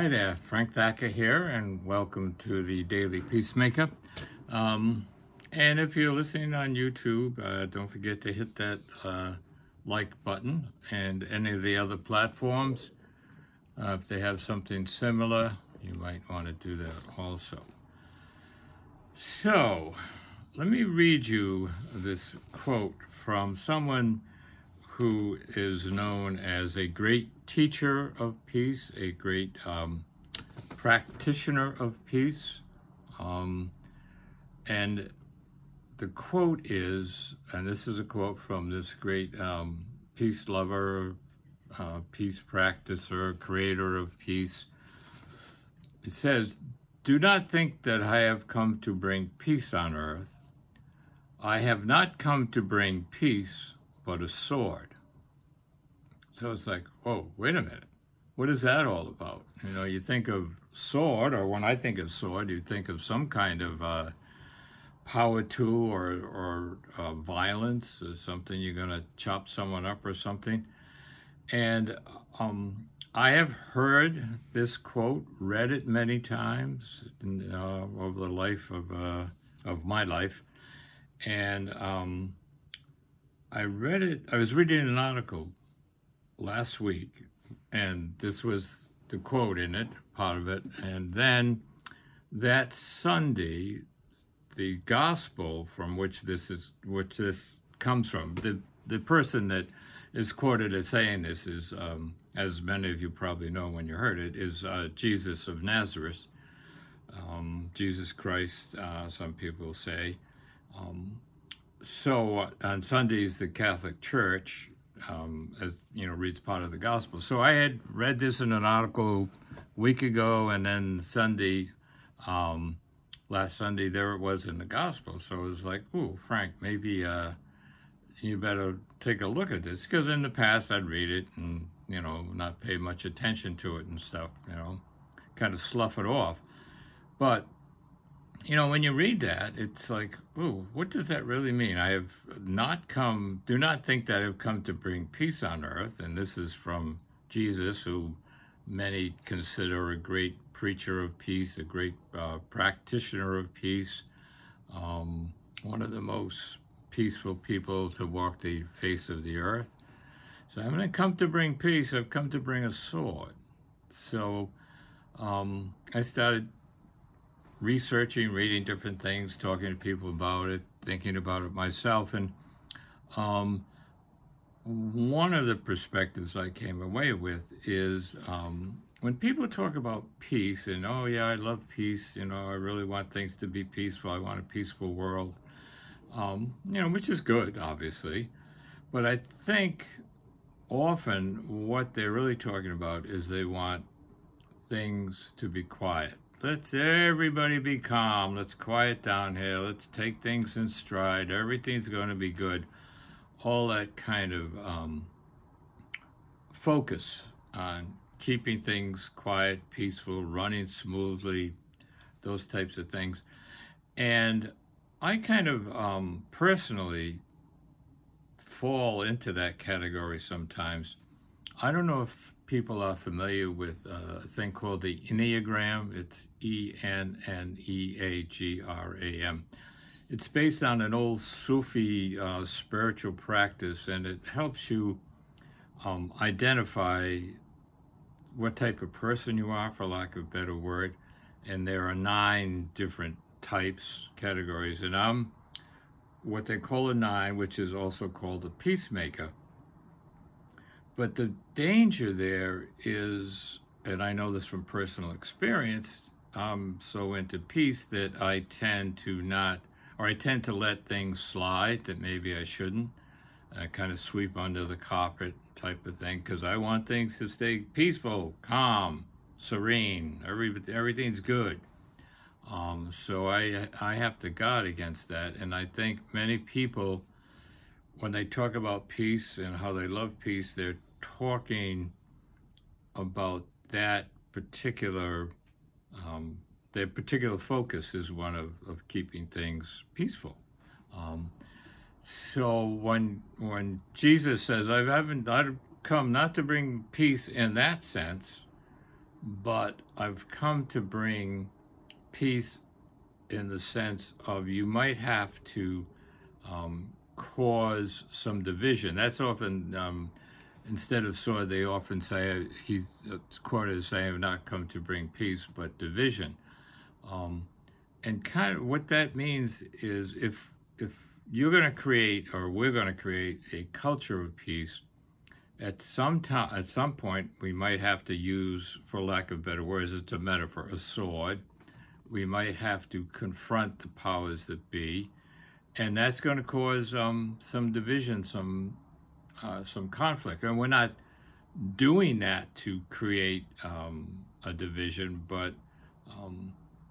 Hi there, Frank Thacker here, and welcome to the Daily Peacemaker. And if you're listening on YouTube, don't forget to hit that like button, and any of the other platforms. If they have something similar, you might want to do that also. So, let me read you this quote from someone who is known as a great teacher of peace, a great practitioner of peace. And the quote is, and this is a quote from this great peace lover, peace practicer, creator of peace. It says, "Do not think that I have come to bring peace on earth. I have not come to bring peace, but a sword." So it's like, whoa, wait a minute. What is that all about? You know, you think of sword, or when I think of sword, you think of some kind of power tool or violence, or something you're going to chop someone up or something. And I have heard this quote, read it many times over the life of my life, and I read it. I was reading an article last week, and this was the quote in it, part of it. And then that Sunday, the gospel from which this comes from, the person that is quoted as saying this is, as many of you probably know when you heard it, is Jesus of Nazareth, Jesus Christ. Some people say. So on Sundays, the Catholic Church, as you know, reads part of the gospel. So I had read this in an article a week ago, and then Sunday, last Sunday, there it was in the gospel. So it was like, ooh, Frank, maybe you better take a look at this, because in the past I'd read it and, you know, not pay much attention to it and stuff, you know, kind of slough it off. But you know, when you read that, it's like, ooh, what does that really mean? I have not come, do not think that I have come to bring peace on earth. And this is from Jesus, who many consider a great preacher of peace, a great practitioner of peace, one of the most peaceful people to walk the face of the earth. So I haven't come to bring peace, I've come to bring a sword. So I started researching, reading different things, talking to people about it, thinking about it myself. And one of the perspectives I came away with is when people talk about peace and, oh yeah, I love peace, you know, I really want things to be peaceful, I want a peaceful world, you know, which is good, obviously. But I think often what they're really talking about is they want things to be quiet. Let's everybody be calm. Let's quiet down here. Let's take things in stride. Everything's going to be good. All that kind of focus on keeping things quiet, peaceful, running smoothly, those types of things. And I kind of personally fall into that category sometimes. I don't know if people are familiar with a thing called the Enneagram. It's E-N-N-E-A-G-R-A-M. It's based on an old Sufi spiritual practice, and it helps you identify what type of person you are, for lack of a better word. And there are 9 different types, categories. And I'm what they call a 9, which is also called a peacemaker. But the danger there is, and I know this from personal experience, I'm so into peace that I tend to let things slide that maybe I shouldn't, kind of sweep under the carpet type of thing, because I want things to stay peaceful, calm, serene, everything's good. So I have to guard against that, and I think many people, when they talk about peace and how they love peace, they're talking about that particular, their particular focus is one of keeping things peaceful. So when Jesus says, I've come not to bring peace in that sense, but I've come to bring peace in the sense of you might have to cause some division. That's often, instead of sword, they often say, he's quoted as saying, I've not come to bring peace, but division. And kind of what that means is if you're going to create, or we're going to create a culture of peace, at some point, we might have to use, for lack of better words, it's a metaphor, a sword. We might have to confront the powers that be, and that's going to cause some division, some conflict. And we're not doing that to create a division, but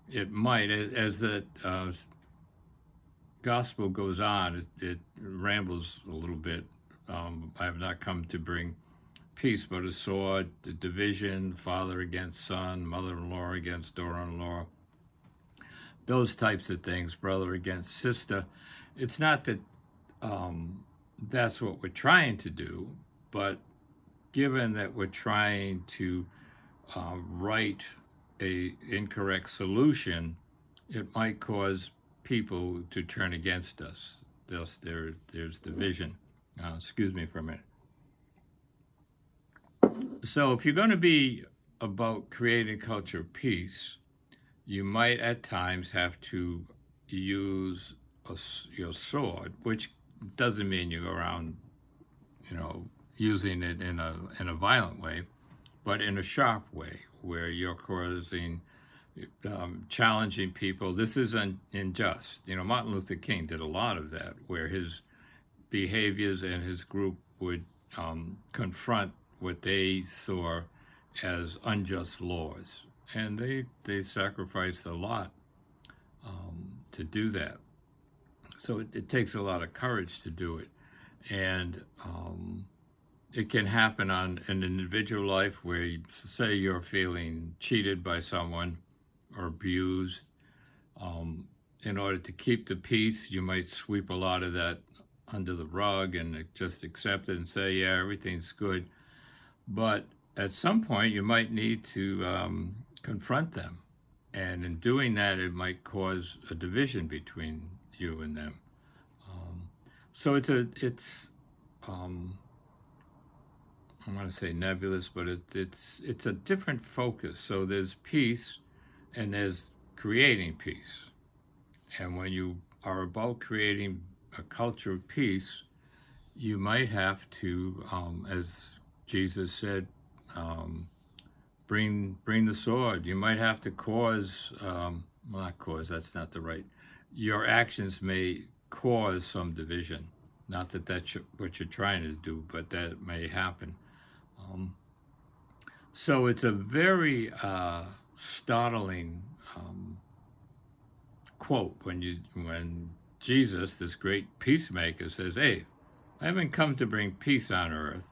it might, as the gospel goes on, it rambles a little bit. I have not come to bring peace, but a sword, the division, father against son, mother-in-law against daughter-in-law, those types of things, brother against sister. It's not that that's what we're trying to do, but given that we're trying to write a incorrect solution, it might cause people to turn against us. Thus, there's division. Excuse me for a minute. So if you're going to be about creating a culture of peace, you might at times have to use your sword, which doesn't mean you go around, using it in a violent way, but in a sharp way where you're causing, challenging people. This is unjust. Martin Luther King did a lot of that, where his behaviors and his group would confront what they saw as unjust laws, and they sacrificed a lot to do that. So it takes a lot of courage to do it, and it can happen on an individual life where, say, you're feeling cheated by someone or abused. In order to keep the peace, you might sweep a lot of that under the rug and just accept it and say, yeah, everything's good. But at some point, you might need to confront them. And in doing that, it might cause a division between you and them. So it's I want to say nebulous, but it's a different focus. So there's peace and there's creating peace. And when you are about creating a culture of peace, you might have to, as Jesus said, bring the sword. You might have to your actions may cause some division. Not that that's what you're trying to do, but that may happen. So it's a very startling quote when Jesus, this great peacemaker, says, hey, I haven't come to bring peace on earth.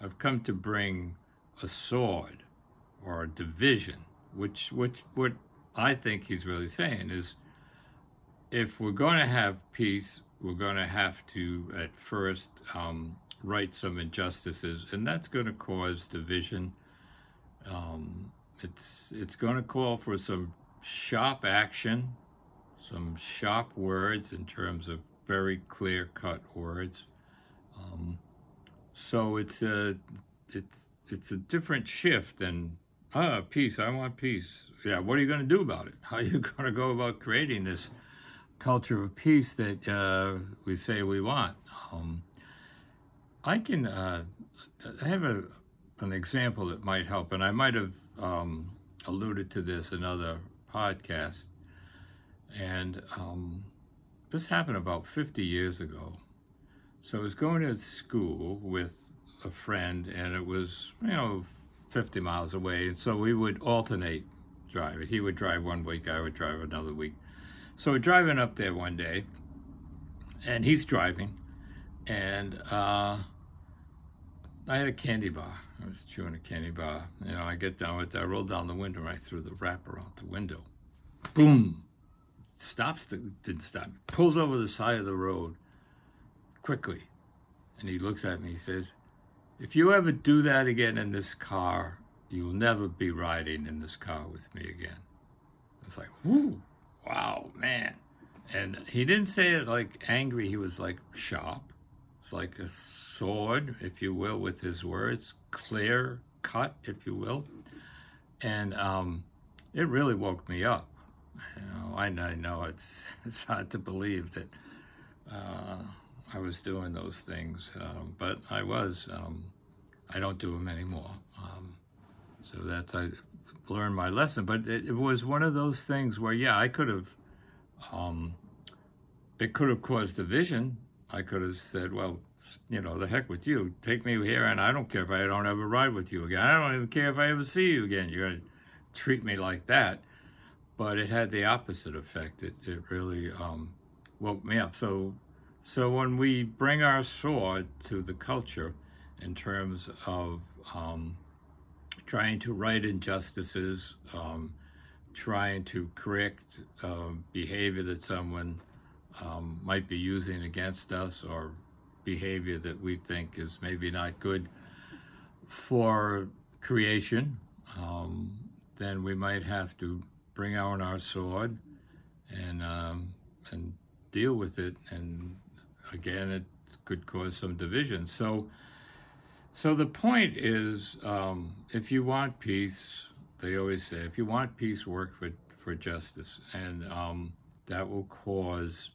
I've come to bring a sword or a division, which what I think he's really saying is, if we're going to have peace, we're going to have to, at first, right some injustices, and that's going to cause division. It's going to call for some sharp action, some sharp words in terms of very clear-cut words. So it's a different shift than, peace, I want peace. Yeah, what are you going to do about it? How are you going to go about creating this culture of peace that we say we want? I have an example that might help, and I might have alluded to this in other podcasts. And this happened about 50 years ago. So I was going to school with a friend, and it was, 50 miles away. And so we would alternate drive it. He would drive one week, I would drive another week. So we're driving up there one day, and he's driving. And I had a candy bar. I was chewing a candy bar. I get down with that. I rolled down the window, and I threw the wrapper out the window. Boom. Didn't stop. Pulls over the side of the road quickly. And he looks at me, he says, if you ever do that again in this car, you'll never be riding in this car with me again. I was like, whoo, wow, man. And he didn't say it like angry, he was like sharp. It's like a sword, if you will, with his words, clear cut, if you will. And it really woke me up. You know, I know it's hard to believe that I was doing those things, but I was. I don't do them anymore. So that's, I learned my lesson. But it was one of those things where, yeah, I could have, it could have caused division. I could have said, well, you know, the heck with you. Take me here, and I don't care if I don't ever ride with you again. I don't even care if I ever see you again. You're going to treat me like that. But it had the opposite effect. It really woke me up. So when we bring our sword to the culture in terms of trying to right injustices, trying to correct behavior that someone might be using against us, or behavior that we think is maybe not good for creation, then we might have to bring out our sword and deal with it. And again, it could cause some division. So the point is, if you want peace, they always say, if you want peace, work for justice. And that will cause,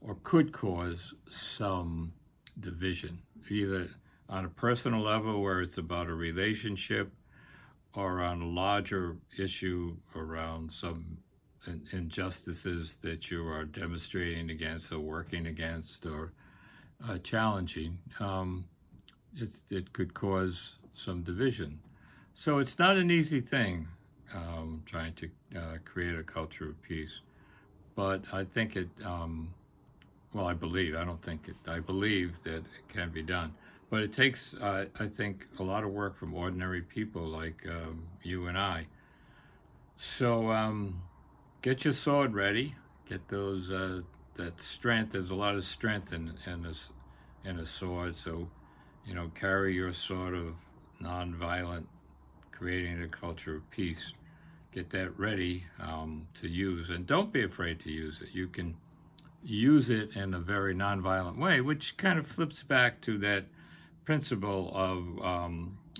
or could cause, some division, either on a personal level where it's about a relationship, or on a larger issue around some injustices that you are demonstrating against or working against or challenging. It could cause some division. So it's not an easy thing, trying to create a culture of peace. But I think it, I believe that it can be done. But it takes, I think, a lot of work from ordinary people like you and I. So get your sword ready. Get those, that strength. There's a lot of strength in a sword. So, you know, carry your sword of nonviolent, creating a culture of peace. Get that ready to use. And don't be afraid to use it. You can use it in a very nonviolent way, which kind of flips back to that principle of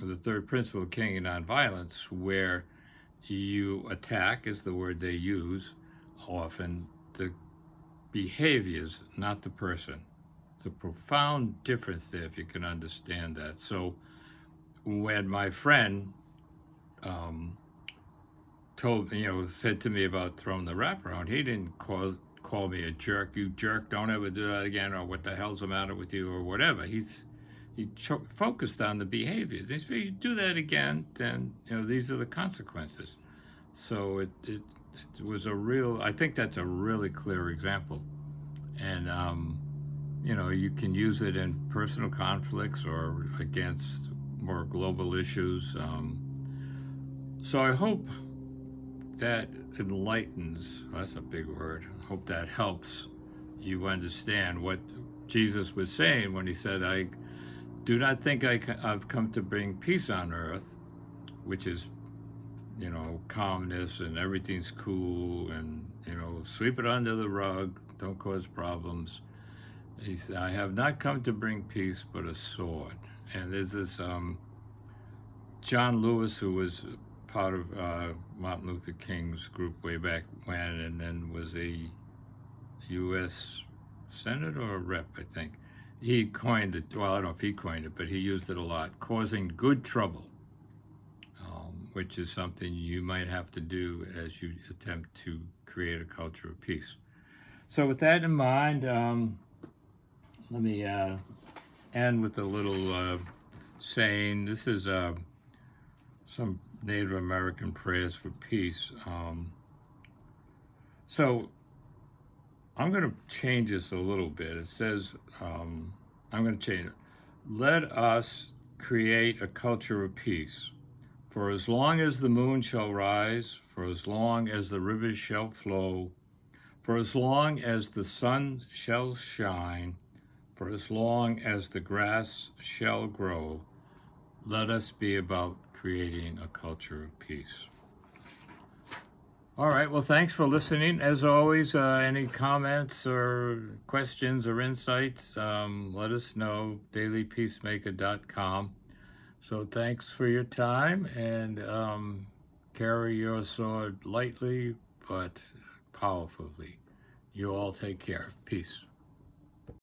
the third principle of King and nonviolence, where you attack, is the word they use often, the behaviors, not the person. It's a profound difference there if you can understand that. So when my friend said to me about throwing the wraparound, he didn't call me a jerk. You jerk, don't ever do that again, or what the hell's the matter with you, or whatever. He focused on the behavior. They say, if you do that again, then, you know, these are the consequences. So it was a real, I think that's a really clear example. And, you know, you can use it in personal conflicts or against more global issues. So I hope that enlightens, that's a big word, I hope that helps you understand what Jesus was saying when he said, I do not think I've come to bring peace on earth, which is, you know, calmness and everything's cool and, you know, sweep it under the rug, don't cause problems. He said, I have not come to bring peace, but a sword. And there's this John Lewis, who was part of Martin Luther King's group way back when, and then was a U.S. Senator or Rep, I think. He coined it, well, I don't know if he coined it, but he used it a lot, causing good trouble, which is something you might have to do as you attempt to create a culture of peace. So with that in mind, let me end with a little saying. This is some Native American prayers for peace. So I'm going to change this a little bit. It says, I'm going to change it. Let us create a culture of peace. For as long as the moon shall rise, for as long as the rivers shall flow, for as long as the sun shall shine, for as long as the grass shall grow, let us be about creating a culture of peace. All right, well, thanks for listening. As always, any comments or questions or insights, let us know, dailypeacemaker.com. So thanks for your time, and carry your sword lightly but powerfully. You all take care. Peace.